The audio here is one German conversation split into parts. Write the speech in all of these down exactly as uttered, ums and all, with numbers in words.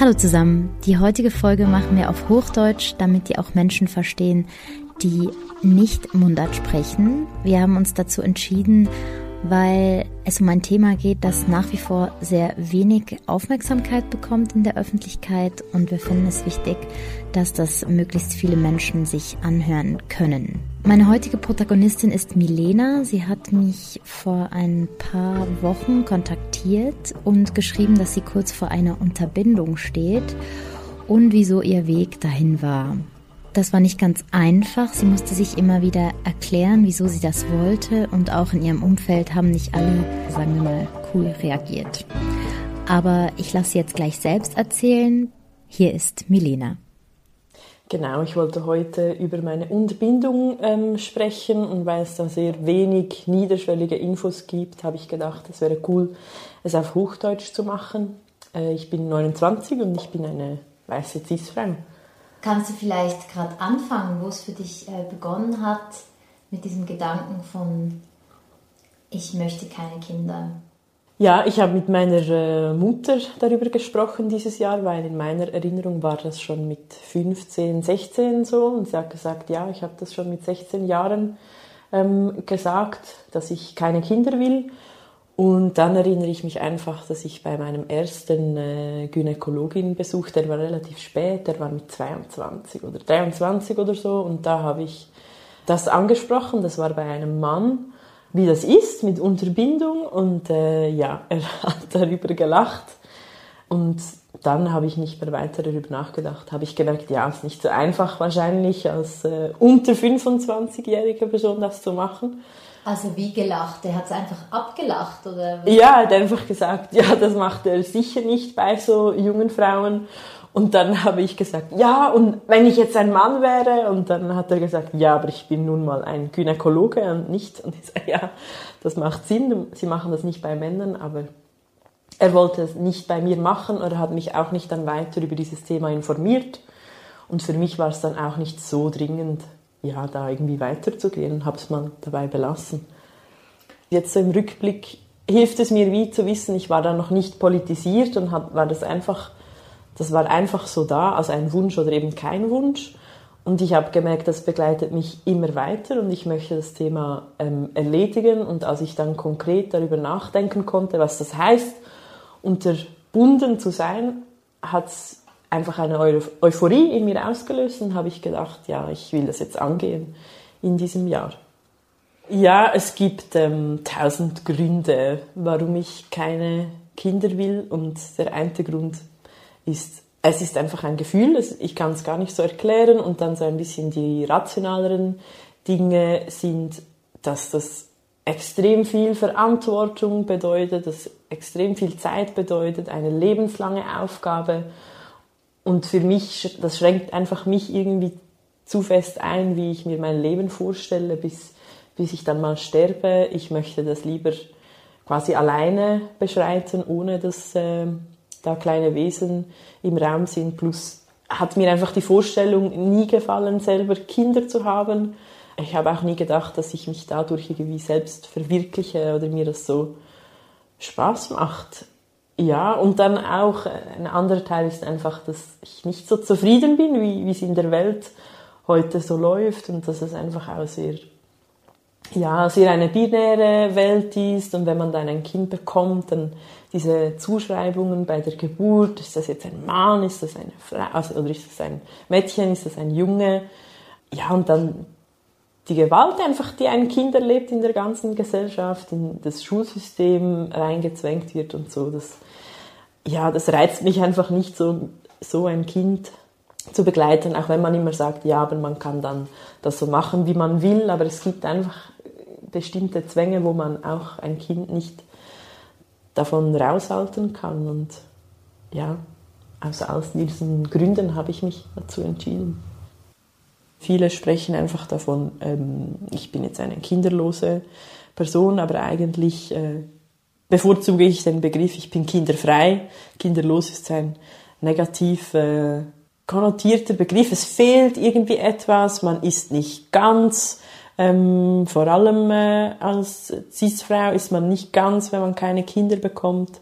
Hallo zusammen, die heutige Folge machen wir auf Hochdeutsch, damit die auch Menschen verstehen, die nicht Mundart sprechen. Wir haben uns dazu entschieden, weil es um ein Thema geht, das nach wie vor sehr wenig Aufmerksamkeit bekommt in der Öffentlichkeit und wir finden es wichtig, dass das möglichst viele Menschen sich anhören können. Meine heutige Protagonistin ist Milena. Sie hat mich vor ein paar Wochen kontaktiert und geschrieben, dass sie kurz vor einer Unterbindung steht und wieso ihr Weg dahin war. Das war nicht ganz einfach. Sie musste sich immer wieder erklären, wieso sie das wollte, und auch in ihrem Umfeld haben nicht alle, sagen wir mal, cool reagiert. Aber ich lasse sie jetzt gleich selbst erzählen. Hier ist Milena. Genau, ich wollte heute über meine Unterbindung ähm, sprechen, und weil es da sehr wenig niederschwellige Infos gibt, habe ich gedacht, es wäre cool, es auf Hochdeutsch zu machen. Äh, ich bin neunundzwanzig und ich bin eine weiße Cis-Frau. Kannst du vielleicht gerade anfangen, wo es für dich äh, begonnen hat mit diesem Gedanken von ich möchte keine Kinder? Ja, ich habe mit meiner Mutter darüber gesprochen dieses Jahr, weil in meiner Erinnerung war das schon mit fünfzehn, sechzehn so. Und sie hat gesagt, ja, ich habe das schon mit sechzehn Jahren ähm, gesagt, dass ich keine Kinder will. Und dann erinnere ich mich einfach, dass ich bei meinem ersten äh, Gynäkologin-Besuch, der war relativ spät, der war mit zweiundzwanzig oder dreiundzwanzig oder so. Und da habe ich das angesprochen, das war bei einem Mann, wie das ist mit Unterbindung, und äh, ja, er hat darüber gelacht und dann habe ich nicht mehr weiter darüber nachgedacht, habe ich gemerkt, ja, es ist nicht so einfach wahrscheinlich als äh, unter fünfundzwanzigjährige Person das zu machen. Also wie gelacht? Er hat es einfach abgelacht, oder? Ja, er hat einfach gesagt, ja, das macht er sicher nicht bei so jungen Frauen. Und dann habe ich gesagt, ja, und wenn ich jetzt ein Mann wäre, und dann hat er gesagt, ja, aber ich bin nun mal ein Gynäkologe und nicht. Und ich sage, ja, das macht Sinn, sie machen das nicht bei Männern, aber er wollte es nicht bei mir machen oder hat mich auch nicht dann weiter über dieses Thema informiert. Und für mich war es dann auch nicht so dringend, ja, da irgendwie weiterzugehen, und habe es mal dabei belassen. Jetzt so im Rückblick hilft es mir wie zu wissen, ich war da noch nicht politisiert und hab, war das einfach... Das war einfach so da, also ein Wunsch oder eben kein Wunsch. Und ich habe gemerkt, das begleitet mich immer weiter und ich möchte das Thema ähm, erledigen. Und als ich dann konkret darüber nachdenken konnte, was das heißt, unterbunden zu sein, hat es einfach eine Eu- Euphorie in mir ausgelöst. Und habe ich gedacht, ja, ich will das jetzt angehen in diesem Jahr. Ja, es gibt ähm, tausend Gründe, warum ich keine Kinder will. Und der eine Grund ist, es ist einfach ein Gefühl, ich kann es gar nicht so erklären, und dann so ein bisschen die rationaleren Dinge sind, dass das extrem viel Verantwortung bedeutet, dass extrem viel Zeit bedeutet, eine lebenslange Aufgabe, und für mich, das schränkt einfach mich irgendwie zu fest ein, wie ich mir mein Leben vorstelle, bis, bis ich dann mal sterbe. Ich möchte das lieber quasi alleine beschreiten, ohne dass... Äh, da kleine Wesen im Raum sind. Plus hat mir einfach die Vorstellung nie gefallen, selber Kinder zu haben. Ich habe auch nie gedacht, dass ich mich dadurch irgendwie selbst verwirkliche oder mir das so Spaß macht. Ja, und dann auch ein anderer Teil ist einfach, dass ich nicht so zufrieden bin, wie, wie es in der Welt heute so läuft, und dass es einfach auch sehr, ja, sehr eine binäre Welt ist, und wenn man dann ein Kind bekommt, dann diese Zuschreibungen bei der Geburt, ist das jetzt ein Mann, ist das eine Frau, also, oder ist das ein Mädchen, ist das ein Junge, ja, und dann die Gewalt einfach, die ein Kind erlebt in der ganzen Gesellschaft, in das Schulsystem reingezwängt wird und so, das, ja, das reizt mich einfach nicht so, so ein Kind zu begleiten, auch wenn man immer sagt, ja, aber man kann dann das so machen, wie man will, aber es gibt einfach bestimmte Zwänge, wo man auch ein Kind nicht davon raushalten kann, und ja, also aus diesen Gründen habe ich mich dazu entschieden. Viele sprechen einfach davon, ähm, ich bin jetzt eine kinderlose Person, aber eigentlich äh, bevorzuge ich den Begriff, ich bin kinderfrei. Kinderlos ist ein negativ äh, konnotierter Begriff, es fehlt irgendwie etwas, man ist nicht ganz, Ähm, vor allem äh, als Cis-Frau ist man nicht ganz, wenn man keine Kinder bekommt.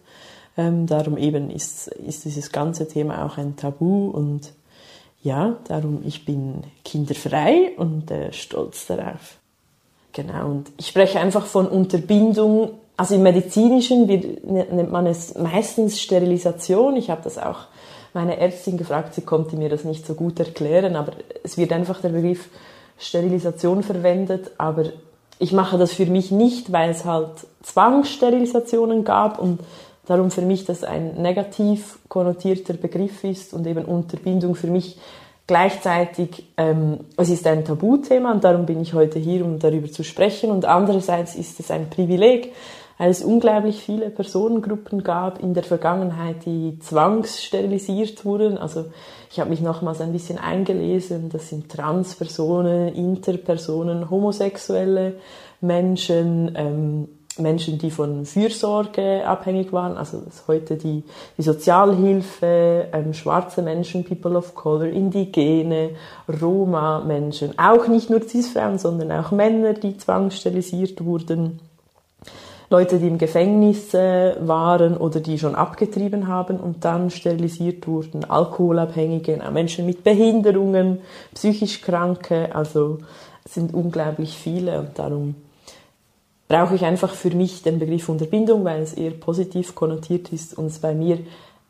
Ähm, darum eben ist, ist dieses ganze Thema auch ein Tabu. Und ja, darum, ich bin kinderfrei und äh, stolz darauf. Genau, und ich spreche einfach von Unterbindung. Also im Medizinischen wird, nennt man es meistens Sterilisation. Ich habe das auch meine Ärztin gefragt, sie konnte mir das nicht so gut erklären, aber es wird einfach der Begriff Sterilisation verwendet. Aber ich mache das für mich nicht, weil es halt Zwangssterilisationen gab und darum für mich das ein negativ konnotierter Begriff ist und eben Unterbindung für mich gleichzeitig, ähm, es ist ein Tabuthema und darum bin ich heute hier, um darüber zu sprechen. Und andererseits ist es ein Privileg, weil es unglaublich viele Personengruppen gab in der Vergangenheit, die zwangssterilisiert wurden. Also ich habe mich nochmals ein bisschen eingelesen, das sind Transpersonen, Interpersonen, homosexuelle Menschen, ähm, Menschen, die von Fürsorge abhängig waren, also dass heute die, die Sozialhilfe, ähm, schwarze Menschen, People of Color, Indigene, Roma-Menschen, auch nicht nur Cis-Frauen, sondern auch Männer, die zwangssterilisiert wurden, Leute, die im Gefängnis äh, waren oder die schon abgetrieben haben und dann sterilisiert wurden, Alkoholabhängige, auch Menschen mit Behinderungen, psychisch Kranke, also es sind unglaublich viele und darum brauche ich einfach für mich den Begriff Unterbindung, weil es eher positiv konnotiert ist und es bei mir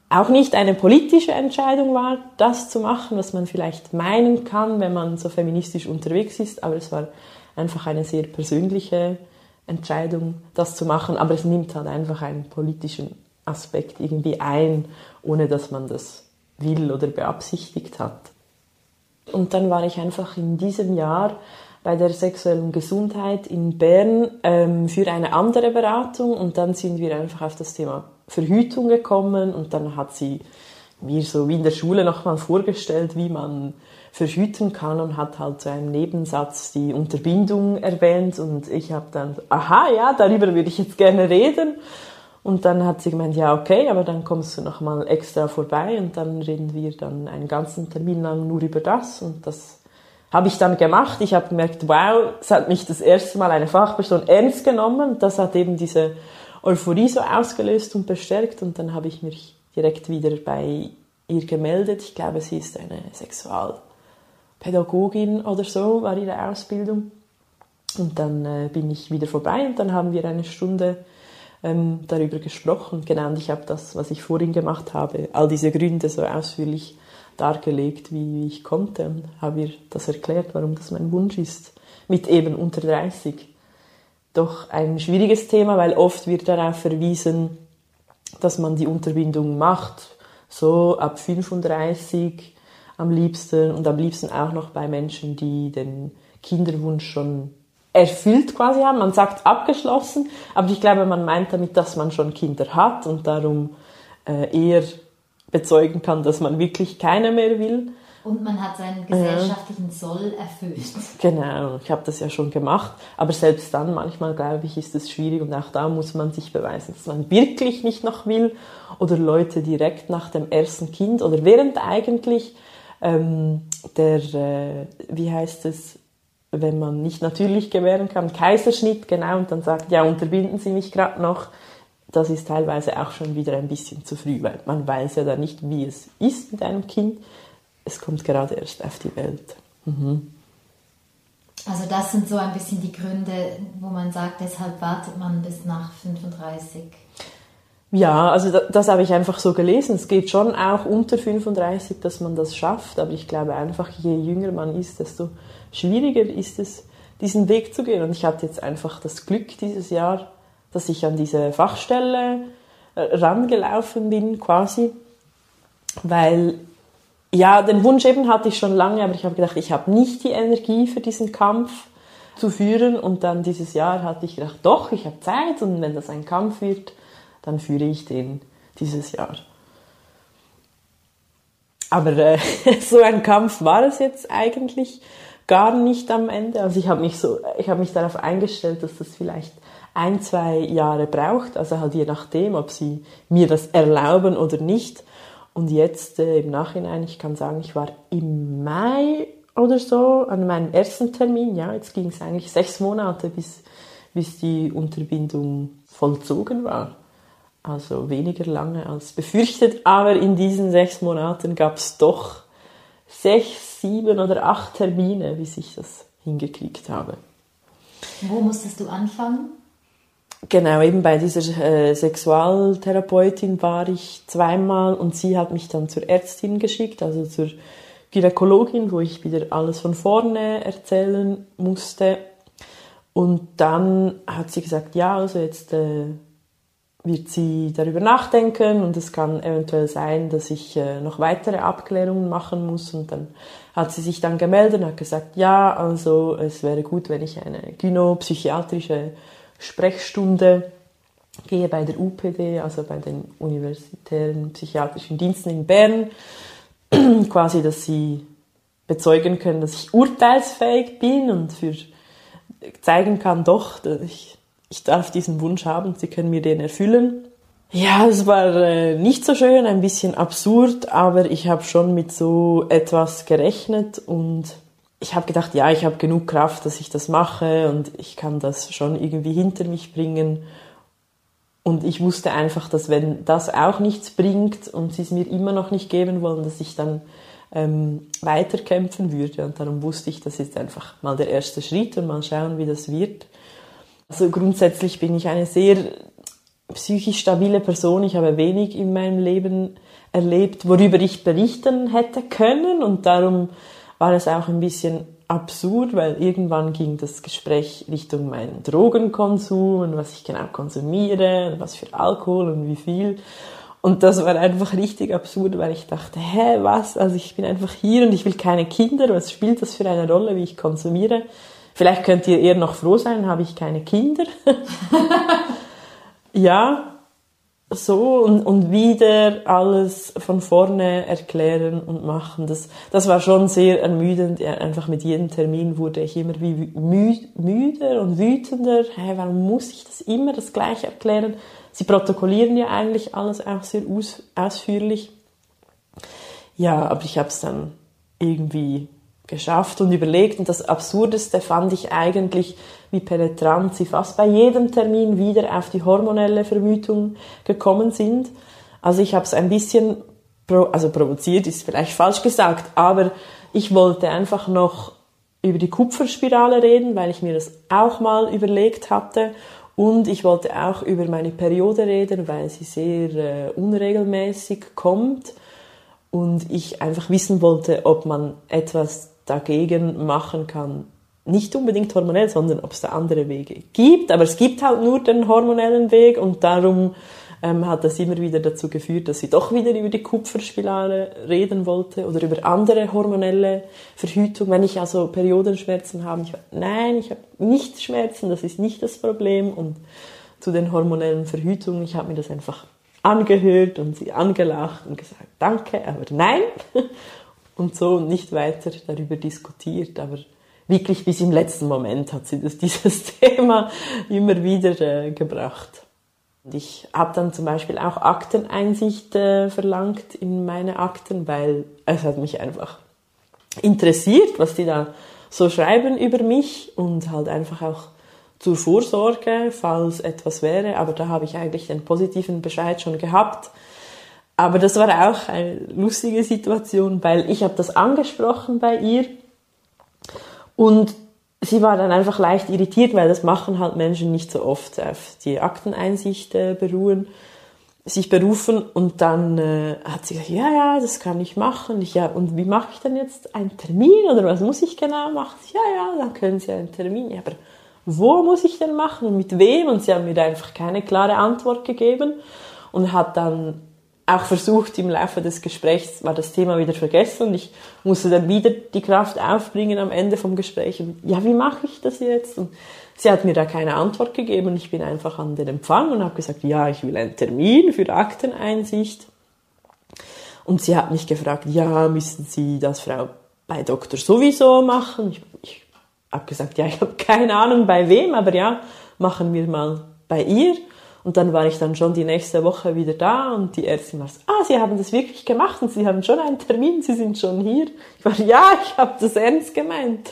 auch nicht eine politische Entscheidung war, das zu machen, was man vielleicht meinen kann, wenn man so feministisch unterwegs ist, aber es war einfach eine sehr persönliche Entscheidung, das zu machen, aber es nimmt halt einfach einen politischen Aspekt irgendwie ein, ohne dass man das will oder beabsichtigt hat. Und dann war ich einfach in diesem Jahr bei der sexuellen Gesundheit in Bern ähm, für eine andere Beratung und dann sind wir einfach auf das Thema Verhütung gekommen und dann hat sie mir so wie in der Schule nochmal vorgestellt, wie man verhüten kann und hat halt zu einem Nebensatz die Unterbindung erwähnt und ich habe dann, aha, ja, darüber würde ich jetzt gerne reden und dann hat sie gemeint, ja, okay, aber dann kommst du nochmal extra vorbei und dann reden wir dann einen ganzen Termin lang nur über das und das habe ich dann gemacht. Ich habe gemerkt, wow, es hat mich das erste Mal eine Fachperson ernst genommen. Das hat eben diese Euphorie so ausgelöst und bestärkt. Und dann habe ich mich direkt wieder bei ihr gemeldet. Ich glaube, sie ist eine Sexualpädagogin oder so, war ihre Ausbildung. Und dann äh, bin ich wieder vorbei und dann haben wir eine Stunde ähm, darüber gesprochen. Genau, und ich habe das, was ich vorhin gemacht habe, all diese Gründe so ausführlich dargelegt, wie ich konnte und habe ihr das erklärt, warum das mein Wunsch ist, mit eben unter dreißig. Doch ein schwieriges Thema, weil oft wird darauf verwiesen, dass man die Unterbindung macht, so ab fünfunddreißig am liebsten und am liebsten auch noch bei Menschen, die den Kinderwunsch schon erfüllt quasi haben. Man sagt abgeschlossen, aber ich glaube, man meint damit, dass man schon Kinder hat und darum eher bezeugen kann, dass man wirklich keine mehr will. Und man hat seinen gesellschaftlichen ja. Soll erfüllt. Genau, ich habe das ja schon gemacht. Aber selbst dann, manchmal glaube ich, ist es schwierig und auch da muss man sich beweisen, dass man wirklich nicht noch will. Oder Leute direkt nach dem ersten Kind oder während eigentlich ähm, der, äh, wie heißt es, wenn man nicht natürlich gewähren kann, Kaiserschnitt, genau, und dann sagt, ja, unterbinden Sie mich gerade noch. Das ist teilweise auch schon wieder ein bisschen zu früh, weil man weiß ja dann nicht, wie es ist mit einem Kind. Es kommt gerade erst auf die Welt. Mhm. Also das sind so ein bisschen die Gründe, wo man sagt, deshalb wartet man bis nach fünfunddreißig. Ja, also das, das habe ich einfach so gelesen. Es geht schon auch unter fünfunddreißig, dass man das schafft. Aber ich glaube einfach, je jünger man ist, desto schwieriger ist es, diesen Weg zu gehen. Und ich hatte jetzt einfach das Glück dieses Jahr, dass ich an diese Fachstelle rangelaufen bin quasi, weil, ja, den Wunsch eben hatte ich schon lange, aber ich habe gedacht, ich habe nicht die Energie für diesen Kampf zu führen und dann dieses Jahr hatte ich gedacht, doch, ich habe Zeit und wenn das ein Kampf wird, dann führe ich den dieses Jahr. Aber äh, so ein Kampf war es jetzt eigentlich gar nicht am Ende. Also ich habe mich so, ich habe mich darauf eingestellt, dass das vielleicht ein, zwei Jahre braucht, also halt je nachdem, ob sie mir das erlauben oder nicht. Und jetzt äh, im Nachhinein, ich kann sagen, ich war im Mai oder so, an meinem ersten Termin, ja, jetzt ging es eigentlich sechs Monate, bis, bis die Unterbindung vollzogen war. Also weniger lange als befürchtet, aber in diesen sechs Monaten gab es doch sechs, sieben oder acht Termine, bis ich das hingekriegt habe. Wo musstest du anfangen? Genau, eben bei dieser äh, Sexualtherapeutin war ich zweimal und sie hat mich dann zur Ärztin geschickt, also zur Gynäkologin, wo ich wieder alles von vorne erzählen musste. Und dann hat sie gesagt, ja, also jetzt äh, wird sie darüber nachdenken und es kann eventuell sein, dass ich äh, noch weitere Abklärungen machen muss. Und dann hat sie sich dann gemeldet und hat gesagt, ja, also es wäre gut, wenn ich eine gynopsychiatrische Sprechstunde gehe bei der U P D, also bei den universitären psychiatrischen Diensten in Bern, quasi, dass sie bezeugen können, dass ich urteilsfähig bin und für, zeigen kann, doch, dass ich, ich darf diesen Wunsch haben, sie können mir den erfüllen. Ja, es war äh, nicht so schön, ein bisschen absurd, aber ich habe schon mit so etwas gerechnet und ich habe gedacht, ja, ich habe genug Kraft, dass ich das mache und ich kann das schon irgendwie hinter mich bringen. Und ich wusste einfach, dass wenn das auch nichts bringt und sie es mir immer noch nicht geben wollen, dass ich dann ähm, weiterkämpfen würde. Und darum wusste ich, das ist einfach mal der erste Schritt und mal schauen, wie das wird. Also grundsätzlich bin ich eine sehr psychisch stabile Person. Ich habe wenig in meinem Leben erlebt, worüber ich berichten hätte können und darum war es auch ein bisschen absurd, weil irgendwann ging das Gespräch Richtung meinen Drogenkonsum und was ich genau konsumiere und was für Alkohol und wie viel. Und das war einfach richtig absurd, weil ich dachte, hä, was? Also ich bin einfach hier und ich will keine Kinder. Was spielt das für eine Rolle, wie ich konsumiere? Vielleicht könnt ihr eher noch froh sein, habe ich keine Kinder. Ja, so und, und wieder alles von vorne erklären und machen. Das, das war schon sehr ermüdend. Ja, einfach mit jedem Termin wurde ich immer wie mü- müder und wütender. Hey, warum muss ich das immer das Gleiche erklären? Sie protokollieren ja eigentlich alles auch sehr aus- ausführlich. Ja, aber ich habe es dann irgendwie geschafft und überlegt. Und das Absurdeste fand ich eigentlich, wie penetrant sie fast bei jedem Termin wieder auf die hormonelle Verhütung gekommen sind. Also ich habe es ein bisschen, pro, also provoziert ist vielleicht falsch gesagt, aber ich wollte einfach noch über die Kupferspirale reden, weil ich mir das auch mal überlegt hatte. Und ich wollte auch über meine Periode reden, weil sie sehr äh, unregelmäßig kommt. Und ich einfach wissen wollte, ob man etwas dagegen machen kann. Nicht unbedingt hormonell, sondern ob es da andere Wege gibt. Aber es gibt halt nur den hormonellen Weg und darum ähm, hat das immer wieder dazu geführt, dass sie doch wieder über die Kupferspirale reden wollte oder über andere hormonelle Verhütung. Wenn ich also Periodenschmerzen habe, ich war, nein, ich habe nicht Schmerzen, das ist nicht das Problem. Und zu den hormonellen Verhütungen, ich habe mir das einfach angehört und sie angelacht und gesagt, danke, aber nein. Und so nicht weiter darüber diskutiert. Aber wirklich bis im letzten Moment hat sie das, dieses Thema immer wieder äh, gebracht. Und ich habe dann zum Beispiel auch Akteneinsicht äh, verlangt in meine Akten, weil es hat mich einfach interessiert, was die da so schreiben über mich und halt einfach auch zur Vorsorge, falls etwas wäre, aber da habe ich eigentlich den positiven Bescheid schon gehabt. Aber das war auch eine lustige Situation, weil ich habe das angesprochen bei ihr und sie war dann einfach leicht irritiert, weil das machen halt Menschen nicht so oft, auf die Akteneinsicht beruhen, sich berufen und dann äh, hat sie gesagt, ja, ja, das kann ich machen. Ich, ja, und wie mache ich denn jetzt einen Termin oder was muss ich genau machen? Ja, ja, dann können Sie einen Termin, ja, aber wo muss ich denn machen und mit wem? Und sie haben mir einfach keine klare Antwort gegeben und hat dann auch versucht, im Laufe des Gesprächs war das Thema wieder vergessen und ich musste dann wieder die Kraft aufbringen am Ende vom Gespräch. Und, ja, wie mache ich das jetzt? Und sie hat mir da keine Antwort gegeben und ich bin einfach an den Empfang und habe gesagt, ja, ich will einen Termin für Akteneinsicht. Und sie hat mich gefragt, ja, müssen Sie das Frau bei Doktor sowieso machen? Ich, ich habe gesagt, ja, ich habe keine Ahnung bei wem, aber ja, machen wir mal bei ihr. Und dann war ich dann schon die nächste Woche wieder da und die Ärztin war so, ah, Sie haben das wirklich gemacht und Sie haben schon einen Termin, Sie sind schon hier. Ich war, ja, ich habe das ernst gemeint.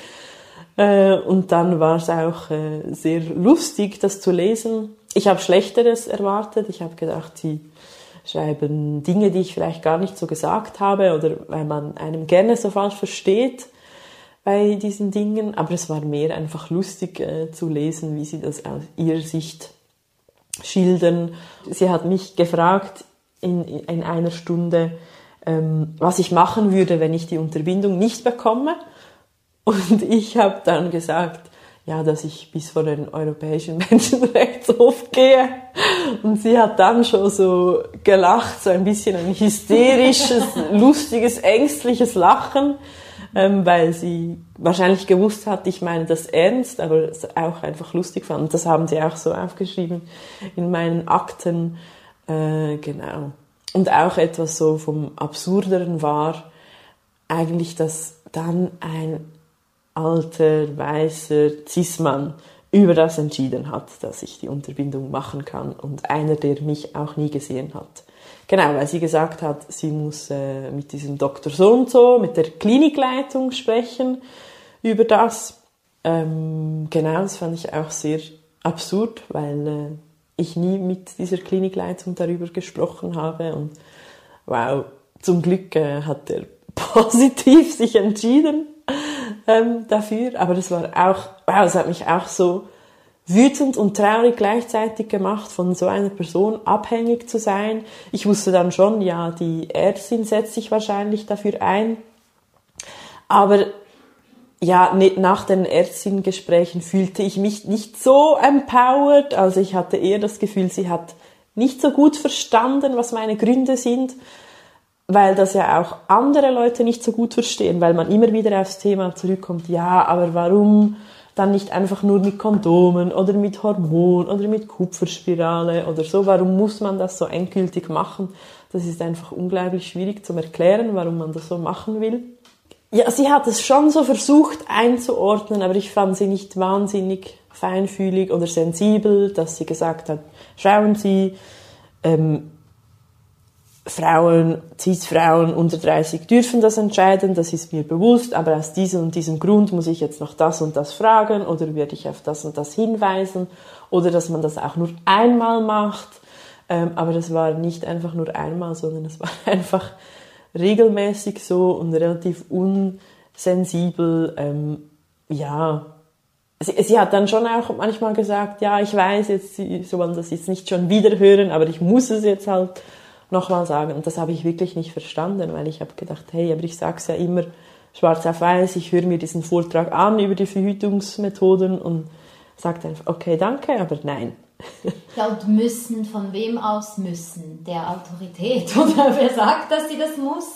Äh, und dann war es auch äh, sehr lustig, das zu lesen. Ich habe Schlechteres erwartet. Ich habe gedacht, die schreiben Dinge, die ich vielleicht gar nicht so gesagt habe oder weil man einem gerne so falsch versteht bei diesen Dingen. Aber es war mehr einfach lustig äh, zu lesen, wie sie das aus ihrer Sicht schildern. Sie hat mich gefragt in, in einer Stunde, ähm, was ich machen würde, wenn ich die Unterbindung nicht bekomme. Und ich habe dann gesagt, ja, dass ich bis vor den Europäischen Menschenrechtshof gehe. Und sie hat dann schon so gelacht, so ein bisschen ein hysterisches, lustiges, ängstliches Lachen, ähm, weil sie wahrscheinlich gewusst hat, ich meine das ernst, aber es auch einfach lustig fand. Und das haben sie auch so aufgeschrieben in meinen Akten. Äh, genau. Und auch etwas so vom Absurderen war eigentlich, dass dann ein alter, weißer Cis-Mann über das entschieden hat, dass ich die Unterbindung machen kann und einer, der mich auch nie gesehen hat. Genau, weil sie gesagt hat, sie muss äh, mit diesem Doktor so und so, mit der Klinikleitung sprechen über das. Ähm, genau, das fand ich auch sehr absurd, weil äh, ich nie mit dieser Klinikleitung darüber gesprochen habe und wow, zum Glück äh, hat er positiv sich entschieden. Ähm, dafür, aber das war auch, wow, das hat mich auch so wütend und traurig gleichzeitig gemacht, von so einer Person abhängig zu sein. Ich wusste dann schon, ja, die Ärztin setzt sich wahrscheinlich dafür ein, aber ja, nach den Ärztin-Gesprächen fühlte ich mich nicht so empowered, also ich hatte eher das Gefühl, sie hat nicht so gut verstanden, was meine Gründe sind, weil das ja auch andere Leute nicht so gut verstehen, weil man immer wieder aufs Thema zurückkommt, ja, aber warum dann nicht einfach nur mit Kondomen oder mit Hormon oder mit Kupferspirale oder so, warum muss man das so endgültig machen? Das ist einfach unglaublich schwierig zu erklären, warum man das so machen will. Ja, sie hat es schon so versucht einzuordnen, aber ich fand sie nicht wahnsinnig feinfühlig oder sensibel, dass sie gesagt hat, schauen Sie, ähm, Frauen, Cis-Frauen unter dreißig dürfen das entscheiden, das ist mir bewusst, aber aus diesem und diesem Grund muss ich jetzt noch das und das fragen oder werde ich auf das und das hinweisen oder dass man das auch nur einmal macht. Ähm, aber das war nicht einfach nur einmal, sondern es war einfach regelmäßig so und relativ unsensibel. Ähm, ja, sie, sie hat dann schon auch manchmal gesagt, ja, ich weiß jetzt, sie sollen das jetzt nicht schon wieder hören, aber ich muss es jetzt halt nochmal sagen. Und das habe ich wirklich nicht verstanden, weil ich habe gedacht, hey, aber ich sage es ja immer schwarz auf weiß, ich höre mir diesen Vortrag an über die Verhütungsmethoden und sage einfach, okay, danke, aber nein. Ja, und müssen, von wem aus müssen? Der Autorität oder wer sagt, dass sie das muss?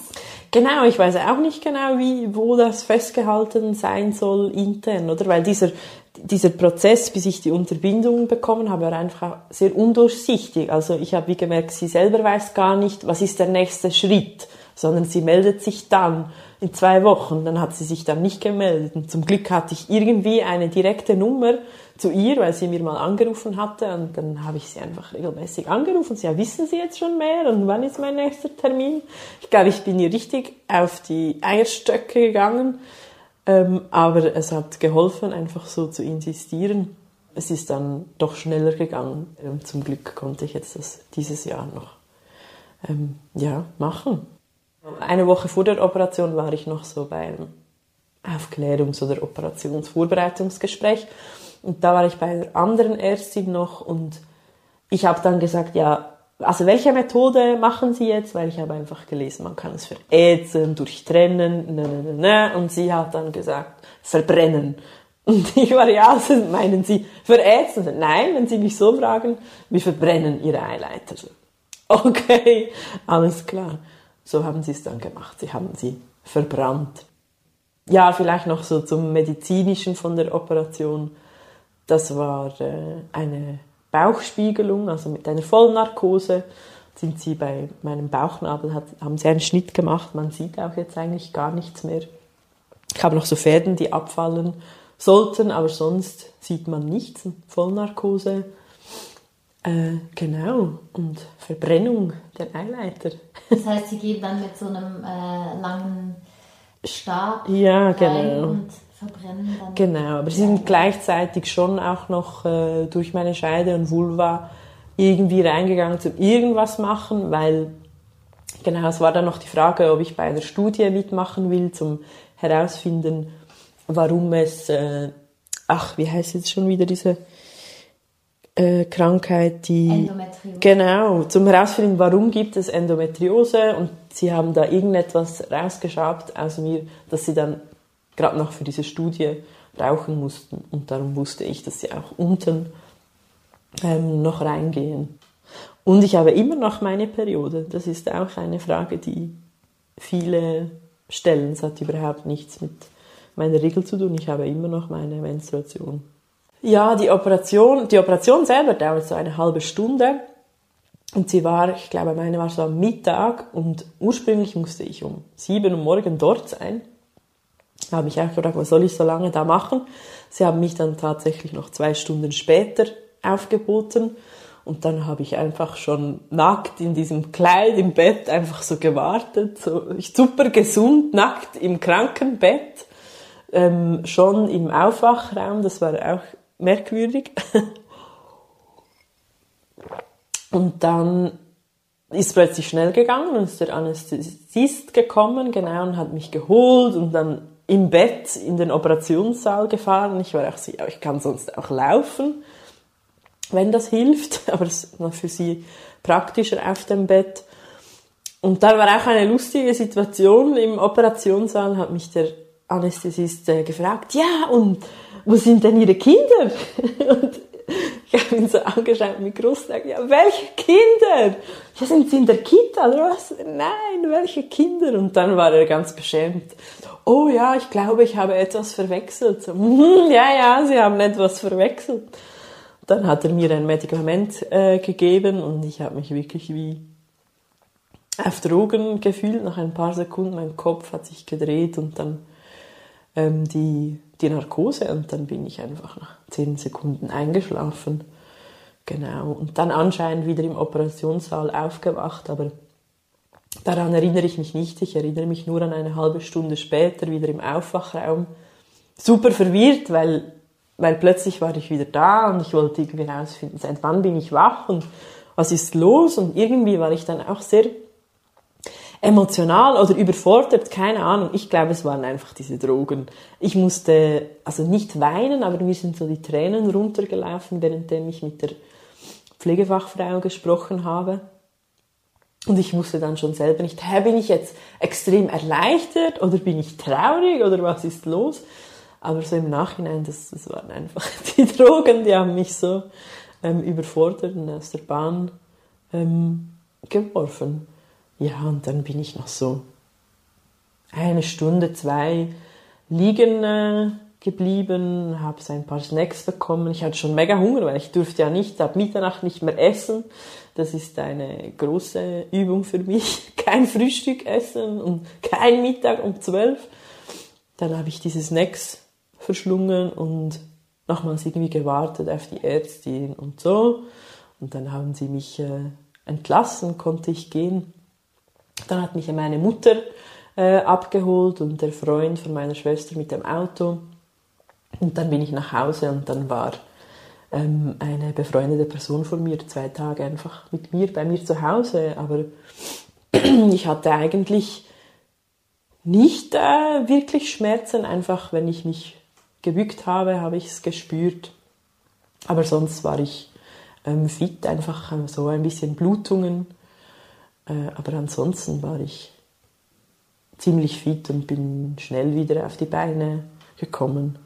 Genau, ich weiß auch nicht genau, wie, wo das festgehalten sein soll intern, oder? Weil dieser, dieser Prozess, bis ich die Unterbindung bekommen habe, war einfach sehr undurchsichtig. Also ich habe wie gemerkt, sie selber weiß gar nicht, was ist der nächste Schritt, sondern sie meldet sich dann in zwei Wochen. Dann hat sie sich dann nicht gemeldet. Und zum Glück hatte ich irgendwie eine direkte Nummer zu ihr, weil sie mir mal angerufen hatte. Und dann habe ich sie einfach regelmäßig angerufen. Sie, ja, wissen Sie jetzt schon mehr? Und wann ist mein nächster Termin? Ich glaube, ich bin hier richtig auf die Eierstöcke gegangen. Ähm, aber es hat geholfen, einfach so zu insistieren. Es ist dann doch schneller gegangen. Und zum Glück konnte ich jetzt das dieses Jahr noch ähm, ja, machen. Eine Woche vor der Operation war ich noch so bei einem Aufklärungs- oder Operationsvorbereitungsgespräch. Und da war ich bei einer anderen Ärztin noch und ich habe dann gesagt, ja, also welche Methode machen Sie jetzt? Weil ich habe einfach gelesen, man kann es verätzen, durchtrennen, ne, ne, ne. Und sie hat dann gesagt, verbrennen. Und ich war, ja, also meinen Sie verätzen? Nein, wenn Sie mich so fragen, wir verbrennen Ihre Eileiter. Okay, alles klar. So haben sie es dann gemacht, sie haben sie verbrannt. Ja, vielleicht noch so zum Medizinischen von der Operation. Das war äh, eine Bauchspiegelung, also mit einer Vollnarkose sind sie bei meinem Bauchnabel, hat, haben sie einen Schnitt gemacht, man sieht auch jetzt eigentlich gar nichts mehr. Ich habe noch so Fäden, die abfallen sollten, aber sonst sieht man nichts, Vollnarkose. Äh, genau, und Verbrennung, der Eileiter. Das heisst, sie gehen dann mit so einem äh, langen Stab ja, genau. und verbrennen dann. Genau, aber sie sind gleichzeitig schon auch noch äh, durch meine Scheide und Vulva irgendwie reingegangen zum irgendwas machen, weil, genau, es war dann noch die Frage, ob ich bei einer Studie mitmachen will, zum herausfinden, warum es, äh, ach, wie heißt jetzt schon wieder diese... Äh, Krankheit, die... Endometriose. Genau, zum herausfinden, warum gibt es Endometriose, und sie haben da irgendetwas rausgeschabt aus mir, dass sie dann gerade noch für diese Studie rauchen mussten, und darum wusste ich, dass sie auch unten ähm, noch reingehen. Und ich habe immer noch meine Periode, das ist auch eine Frage, die viele stellen, es hat überhaupt nichts mit meiner Regel zu tun, ich habe immer noch meine Menstruation. Ja, die Operation, die Operation selber dauert so eine halbe Stunde, und sie war, ich glaube, meine war so am Mittag, und ursprünglich musste ich um sieben Uhr morgens dort sein. Da habe ich auch gedacht, was soll ich so lange da machen? Sie haben mich dann tatsächlich noch zwei Stunden später aufgeboten, und dann habe ich einfach schon nackt in diesem Kleid im Bett einfach so gewartet, so super gesund, nackt im Krankenbett, ähm, schon im Aufwachraum, das war auch merkwürdig. Und dann ist es plötzlich schnell gegangen und ist der Anästhesist gekommen, genau, und hat mich geholt und dann im Bett in den Operationssaal gefahren. Ich war auch so, ich kann sonst auch laufen, wenn das hilft, aber es ist noch für sie praktischer auf dem Bett. Und dann war auch eine lustige Situation im Operationssaal, hat mich der Anästhesist äh, gefragt, ja, und wo sind denn Ihre Kinder? Und ich habe ihn so angeschaut mit Großteil, ja, welche Kinder? Ja, sind sie in der Kita oder was? Nein, welche Kinder? Und dann war er ganz beschämt. Oh ja, ich glaube, ich habe etwas verwechselt. So, mm, ja, ja, Sie haben etwas verwechselt. Dann hat er mir ein Medikament äh, gegeben, und ich habe mich wirklich wie auf Drogen gefühlt. Nach ein paar Sekunden, mein Kopf hat sich gedreht, und dann Die, die Narkose, und dann bin ich einfach nach zehn Sekunden eingeschlafen. Genau. Und dann anscheinend wieder im Operationssaal aufgewacht, aber daran erinnere ich mich nicht. Ich erinnere mich nur an eine halbe Stunde später wieder im Aufwachraum. Super verwirrt, weil, weil plötzlich war ich wieder da und ich wollte irgendwie herausfinden, seit wann bin ich wach und was ist los, und irgendwie war ich dann auch sehr emotional oder überfordert, keine Ahnung. Ich glaube, es waren einfach diese Drogen. Ich musste, also nicht weinen, aber mir sind so die Tränen runtergelaufen, währenddem ich mit der Pflegefachfrau gesprochen habe. Und ich wusste dann schon selber nicht, hä, bin ich jetzt extrem erleichtert oder bin ich traurig oder was ist los? Aber so im Nachhinein, das, das waren einfach die Drogen, die haben mich so ähm, überfordert und aus der Bahn ähm, geworfen. Ja, und dann bin ich noch so eine Stunde, zwei liegen äh, geblieben, habe so ein paar Snacks bekommen. Ich hatte schon mega Hunger, weil ich durfte ja nicht, ab Mitternacht nicht mehr essen. Das ist eine große Übung für mich. Kein Frühstück essen und kein Mittag um zwölf. Dann habe ich diese Snacks verschlungen und nochmals irgendwie gewartet auf die Ärztin und so. Und dann haben sie mich äh, entlassen, konnte ich gehen. Dann hat mich meine Mutter äh, abgeholt und der Freund von meiner Schwester mit dem Auto. Und dann bin ich nach Hause, und dann war ähm, eine befreundete Person von mir zwei Tage einfach mit mir, bei mir zu Hause. Aber ich hatte eigentlich nicht äh, wirklich Schmerzen. Einfach, wenn ich mich gebückt habe, habe ich es gespürt. Aber sonst war ich ähm, fit, einfach äh, so ein bisschen Blutungen. Aber ansonsten war ich ziemlich fit und bin schnell wieder auf die Beine gekommen.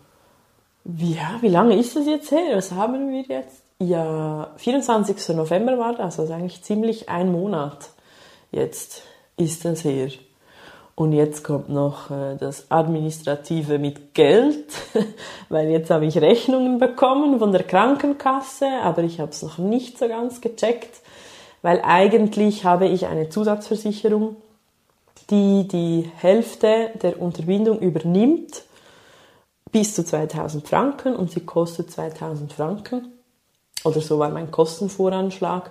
Ja, wie lange ist das jetzt her? Was haben wir jetzt? Ja, vierundzwanzigster November war das, also eigentlich ziemlich ein Monat jetzt ist das her. Und jetzt kommt noch das Administrative mit Geld, weil jetzt habe ich Rechnungen bekommen von der Krankenkasse, aber ich habe es noch nicht so ganz gecheckt. Weil eigentlich habe ich eine Zusatzversicherung, die die Hälfte der Unterbindung übernimmt, bis zu zweitausend Franken, und sie kostet zweitausend Franken. Oder so war mein Kostenvoranschlag.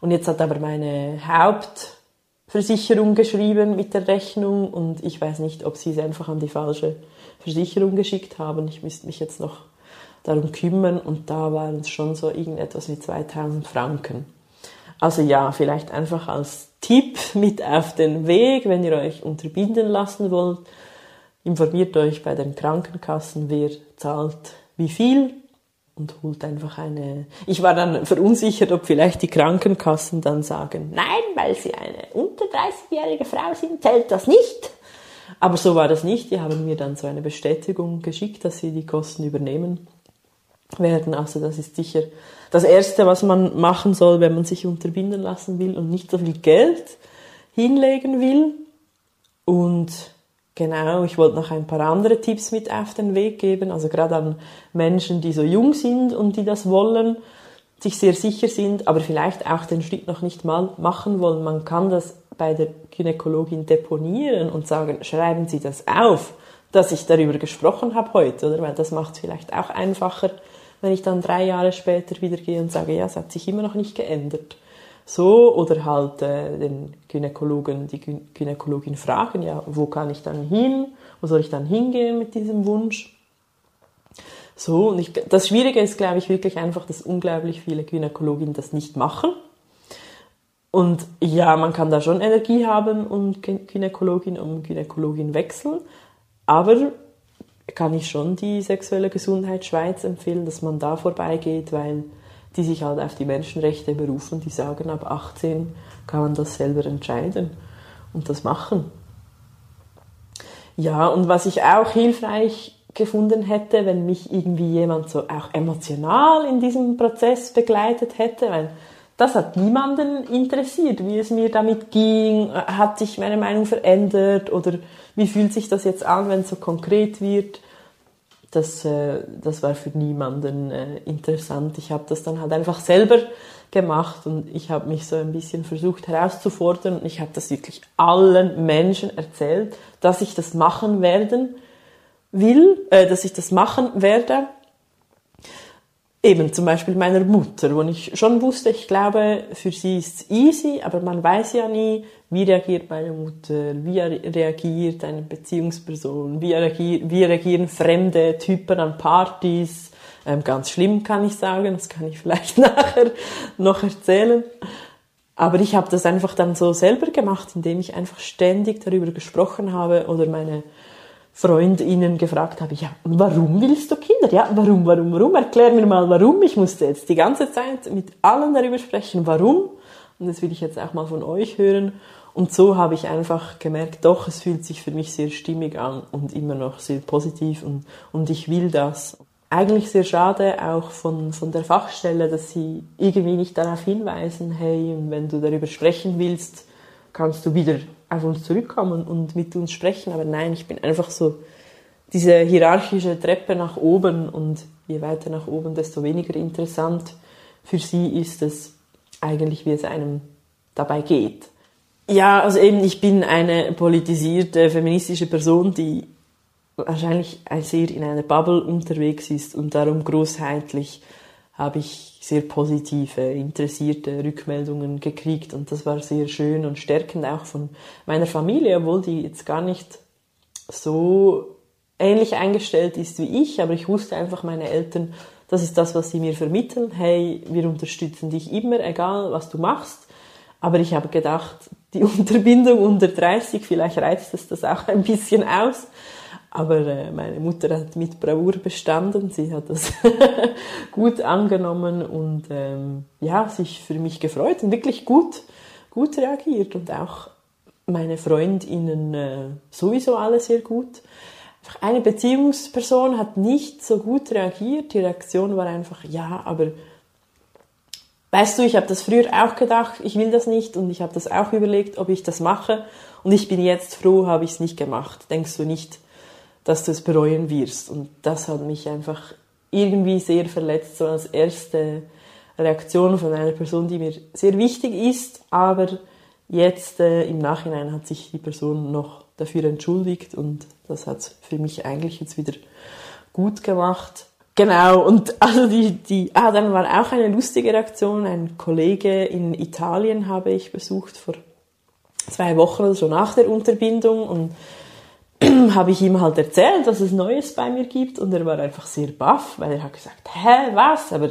Und jetzt hat aber meine Hauptversicherung geschrieben mit der Rechnung und ich weiß nicht, ob sie es einfach an die falsche Versicherung geschickt haben. Ich müsste mich jetzt noch darum kümmern und da waren es schon so irgendetwas wie zweitausend Franken. Also ja, vielleicht einfach als Tipp mit auf den Weg, wenn ihr euch unterbinden lassen wollt. Informiert euch bei den Krankenkassen, wer zahlt wie viel. Und holt einfach eine... Ich war dann verunsichert, ob vielleicht die Krankenkassen dann sagen, nein, weil sie eine unter dreißigjährige Frau sind, zählt das nicht. Aber so war das nicht. Die haben mir dann so eine Bestätigung geschickt, dass sie die Kosten übernehmen werden. Also das ist sicher das Erste, was man machen soll, wenn man sich unterbinden lassen will und nicht so viel Geld hinlegen will. Und... Genau, ich wollte noch ein paar andere Tipps mit auf den Weg geben, also gerade an Menschen, die so jung sind und die das wollen, sich sehr sicher sind, aber vielleicht auch den Schritt noch nicht mal machen wollen. Man kann das bei der Gynäkologin deponieren und sagen, schreiben Sie das auf, dass ich darüber gesprochen habe heute, oder? Weil das macht es vielleicht auch einfacher, wenn ich dann drei Jahre später wieder gehe und sage, ja, es hat sich immer noch nicht geändert. So, oder halt äh, den Gynäkologen, die Gyn- Gynäkologin fragen, ja, wo kann ich dann hin, wo soll ich dann hingehen mit diesem Wunsch? So, und ich, das Schwierige ist, glaube ich, wirklich einfach, dass unglaublich viele Gynäkologinnen das nicht machen. Und ja, man kann da schon Energie haben und Gyn- Gynäkologin um Gynäkologin wechseln, aber kann ich schon die sexuelle Gesundheit Schweiz empfehlen, dass man da vorbeigeht, weil die sich halt auf die Menschenrechte berufen, die sagen, ab achtzehn kann man das selber entscheiden und das machen. Ja, und was ich auch hilfreich gefunden hätte, wenn mich irgendwie jemand so auch emotional in diesem Prozess begleitet hätte, weil das hat niemanden interessiert, wie es mir damit ging, hat sich meine Meinung verändert oder wie fühlt sich das jetzt an, wenn es so konkret wird. Das, das war für niemanden interessant. Ich habe das dann halt einfach selber gemacht und ich habe mich so ein bisschen versucht herauszufordern und ich habe das wirklich allen Menschen erzählt, dass ich das machen werden will, äh, dass ich das machen werde. Eben zum Beispiel meiner Mutter, wo ich schon wusste, ich glaube, für sie ist es easy, aber man weiß ja nie, wie reagiert meine Mutter, wie reagiert eine Beziehungsperson, wie, reagier- wie reagieren fremde Typen an Partys. Ähm, ganz schlimm kann ich sagen, das kann ich vielleicht nachher noch erzählen. Aber ich habe das einfach dann so selber gemacht, indem ich einfach ständig darüber gesprochen habe oder meine FreundInnen gefragt habe, ja, warum willst du Kinder? Ja, warum, warum, warum? Erklär mir mal, warum. Ich musste jetzt die ganze Zeit mit allen darüber sprechen, warum. Und das will ich jetzt auch mal von euch hören. Und so habe ich einfach gemerkt, doch, es fühlt sich für mich sehr stimmig an und immer noch sehr positiv und, und ich will das. Eigentlich sehr schade auch von, von der Fachstelle, dass sie irgendwie nicht darauf hinweisen, hey, und wenn du darüber sprechen willst, kannst du wieder auf uns zurückkommen und mit uns sprechen. Aber nein, ich bin einfach so diese hierarchische Treppe nach oben und je weiter nach oben, desto weniger interessant für sie ist es eigentlich, wie es einem dabei geht. Ja, also eben, ich bin eine politisierte, feministische Person, die wahrscheinlich sehr in einer Bubble unterwegs ist und darum großheitlich habe ich sehr positive, interessierte Rückmeldungen gekriegt und das war sehr schön und stärkend auch von meiner Familie, obwohl die jetzt gar nicht so ähnlich eingestellt ist wie ich, aber ich wusste einfach, meine Eltern, das ist das, was sie mir vermitteln, hey, wir unterstützen dich immer, egal was du machst. Aber ich habe gedacht, die Unterbindung unter dreißig, vielleicht reizt es das auch ein bisschen aus. Aber meine Mutter hat mit Bravour bestanden, sie hat das gut angenommen und ähm, ja, sich für mich gefreut und wirklich gut, gut reagiert. Und auch meine FreundInnen äh, sowieso alle sehr gut. Eine Beziehungsperson hat nicht so gut reagiert, die Reaktion war einfach, ja, aber weißt du, ich habe das früher auch gedacht, ich will das nicht und ich habe das auch überlegt, ob ich das mache und ich bin jetzt froh, habe ich es nicht gemacht. Denkst du nicht, dass du es bereuen wirst? Und das hat mich einfach irgendwie sehr verletzt, so als erste Reaktion von einer Person, die mir sehr wichtig ist, aber jetzt äh, im Nachhinein hat sich die Person noch dafür entschuldigt und das hat es für mich eigentlich jetzt wieder gut gemacht. Genau, und also die, die, ah, dann war auch eine lustige Reaktion. Ein Kollege in Italien habe ich besucht vor zwei Wochen oder so nach der Unterbindung und habe ich ihm halt erzählt, dass es Neues bei mir gibt und er war einfach sehr baff, weil er hat gesagt, hä, was? Aber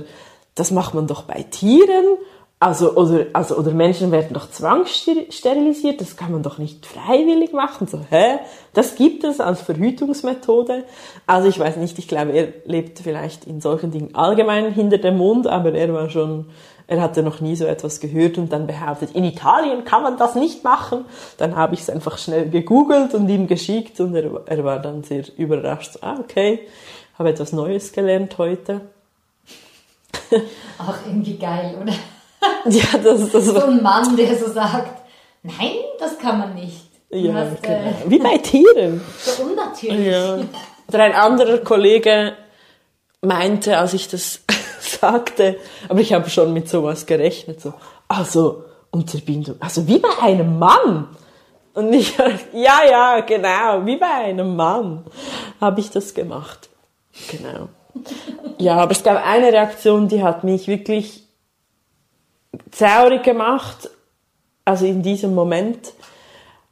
das macht man doch bei Tieren? Also, oder, also, oder Menschen werden doch zwangssterilisiert, das kann man doch nicht freiwillig machen. So, hä? Das gibt es als Verhütungsmethode. Also ich weiß nicht, ich glaube, er lebt vielleicht in solchen Dingen allgemein hinter dem Mond, aber er war schon, er hatte noch nie so etwas gehört und dann behauptet, in Italien kann man das nicht machen. Dann habe ich es einfach schnell gegoogelt und ihm geschickt und er, er war dann sehr überrascht. So, ah, okay, habe etwas Neues gelernt heute. Auch irgendwie geil, oder? Ja, das, das so ein Mann, der so sagt, nein, das kann man nicht. Ja, hast, genau. äh, wie bei Tieren. So unnatürlich. Ja. Oder ein anderer Kollege meinte, als ich das sagte, aber ich habe schon mit sowas gerechnet, so, also Unterbindung, also wie bei einem Mann. Und ich ja, ja, genau, wie bei einem Mann habe ich das gemacht. Genau. Ja, aber es gab eine Reaktion, die hat mich wirklich traurig gemacht, also in diesem Moment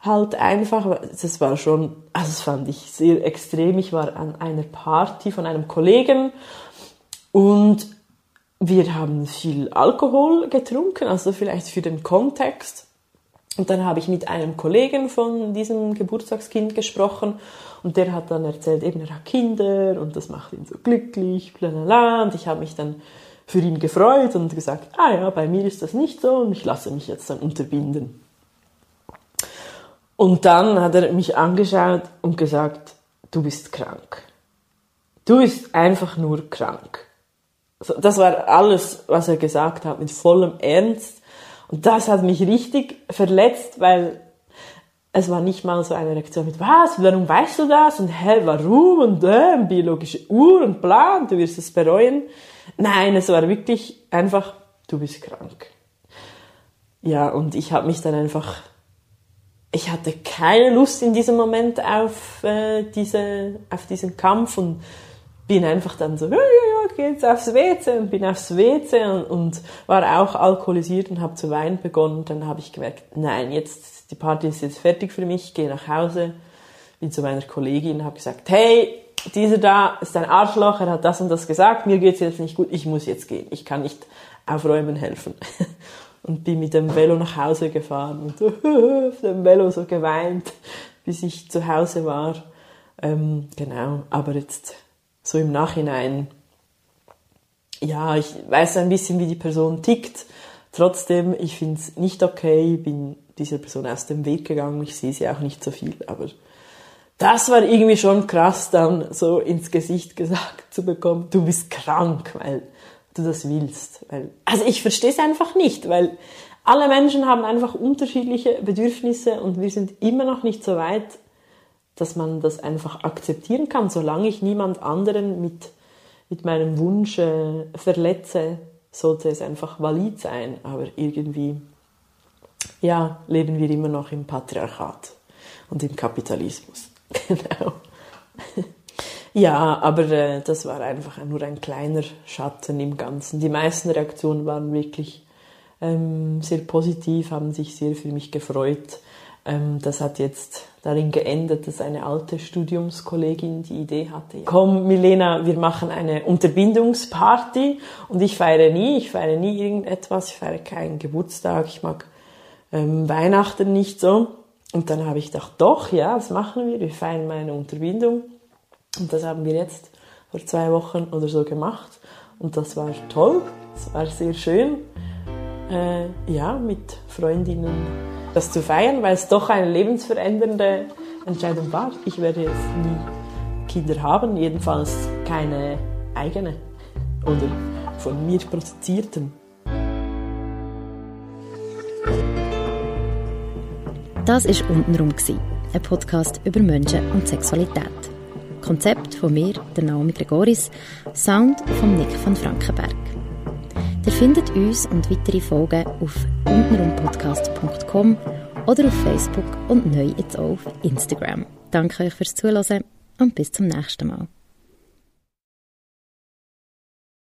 halt einfach, das war schon, also das fand ich sehr extrem, ich war an einer Party von einem Kollegen und wir haben viel Alkohol getrunken, also vielleicht für den Kontext und dann habe ich mit einem Kollegen von diesem Geburtstagskind gesprochen und der hat dann erzählt, eben er hat Kinder und das macht ihn so glücklich, blalala, und ich habe mich dann für ihn gefreut und gesagt, ah ja, bei mir ist das nicht so und ich lasse mich jetzt dann unterbinden. Und dann hat er mich angeschaut und gesagt, du bist krank. Du bist einfach nur krank. Das war alles, was er gesagt hat, mit vollem Ernst. Und das hat mich richtig verletzt, weil es war nicht mal so eine Reaktion mit, was, warum weißt du das? Und hä, hey, warum? Und äh, biologische Uhr und bla, du wirst es bereuen. Nein, es war wirklich einfach, du bist krank. Ja, und ich habe mich dann einfach, ich hatte keine Lust in diesem Moment auf, äh, diese, auf diesen Kampf und bin einfach dann so, ja, ja, ja, geht's aufs W C und bin aufs W C und, und war auch alkoholisiert und habe zu weinen begonnen. Dann habe ich gemerkt, nein, jetzt, die Party ist jetzt fertig für mich, gehe nach Hause, bin zu meiner Kollegin und habe gesagt, hey, dieser da ist ein Arschloch, er hat das und das gesagt, mir geht's jetzt nicht gut, ich muss jetzt gehen, ich kann nicht aufräumen helfen. Und bin mit dem Velo nach Hause gefahren und so, auf dem Velo so geweint, bis ich zu Hause war. Ähm, genau, aber jetzt so im Nachhinein, ja, ich weiß ein bisschen, wie die Person tickt. Trotzdem, ich finde es nicht okay, bin dieser Person aus dem Weg gegangen, ich sehe sie auch nicht so viel, aber das war irgendwie schon krass, dann so ins Gesicht gesagt zu bekommen, du bist krank, weil du das willst. Weil, also ich verstehe es einfach nicht, weil alle Menschen haben einfach unterschiedliche Bedürfnisse und wir sind immer noch nicht so weit, dass man das einfach akzeptieren kann, solange ich niemand anderen mit, mit meinem Wunsch äh, verletze, sollte es einfach valid sein. Aber irgendwie, ja, leben wir immer noch im Patriarchat und im Kapitalismus. Genau. Ja, aber äh, das war einfach nur ein kleiner Schatten im Ganzen. Die meisten Reaktionen waren wirklich ähm, sehr positiv, haben sich sehr für mich gefreut. Ähm, das hat jetzt darin geendet, dass eine alte Studiumskollegin die Idee hatte, ja, komm Milena, wir machen eine Unterbindungsparty und ich feiere nie, ich feiere nie irgendetwas, ich feiere keinen Geburtstag, ich mag ähm, Weihnachten nicht so. Und dann habe ich gedacht, doch, ja, das machen wir, wir feiern meine Unterbindung. Und das haben wir jetzt vor zwei Wochen oder so gemacht. Und das war toll, das war sehr schön, äh, ja, mit Freundinnen das zu feiern, weil es doch eine lebensverändernde Entscheidung war. Ich werde jetzt nie Kinder haben, jedenfalls keine eigene oder von mir produzierten. Das war «Untenrum», ein Podcast über Menschen und Sexualität. Konzept von mir, der Naomi Gregoris, Sound von Nick von Frankenberg. Ihr findet uns und weitere Folgen auf untenrumpodcast punkt com oder auf Facebook und neu jetzt auch auf Instagram. Danke euch fürs Zuhören und bis zum nächsten Mal.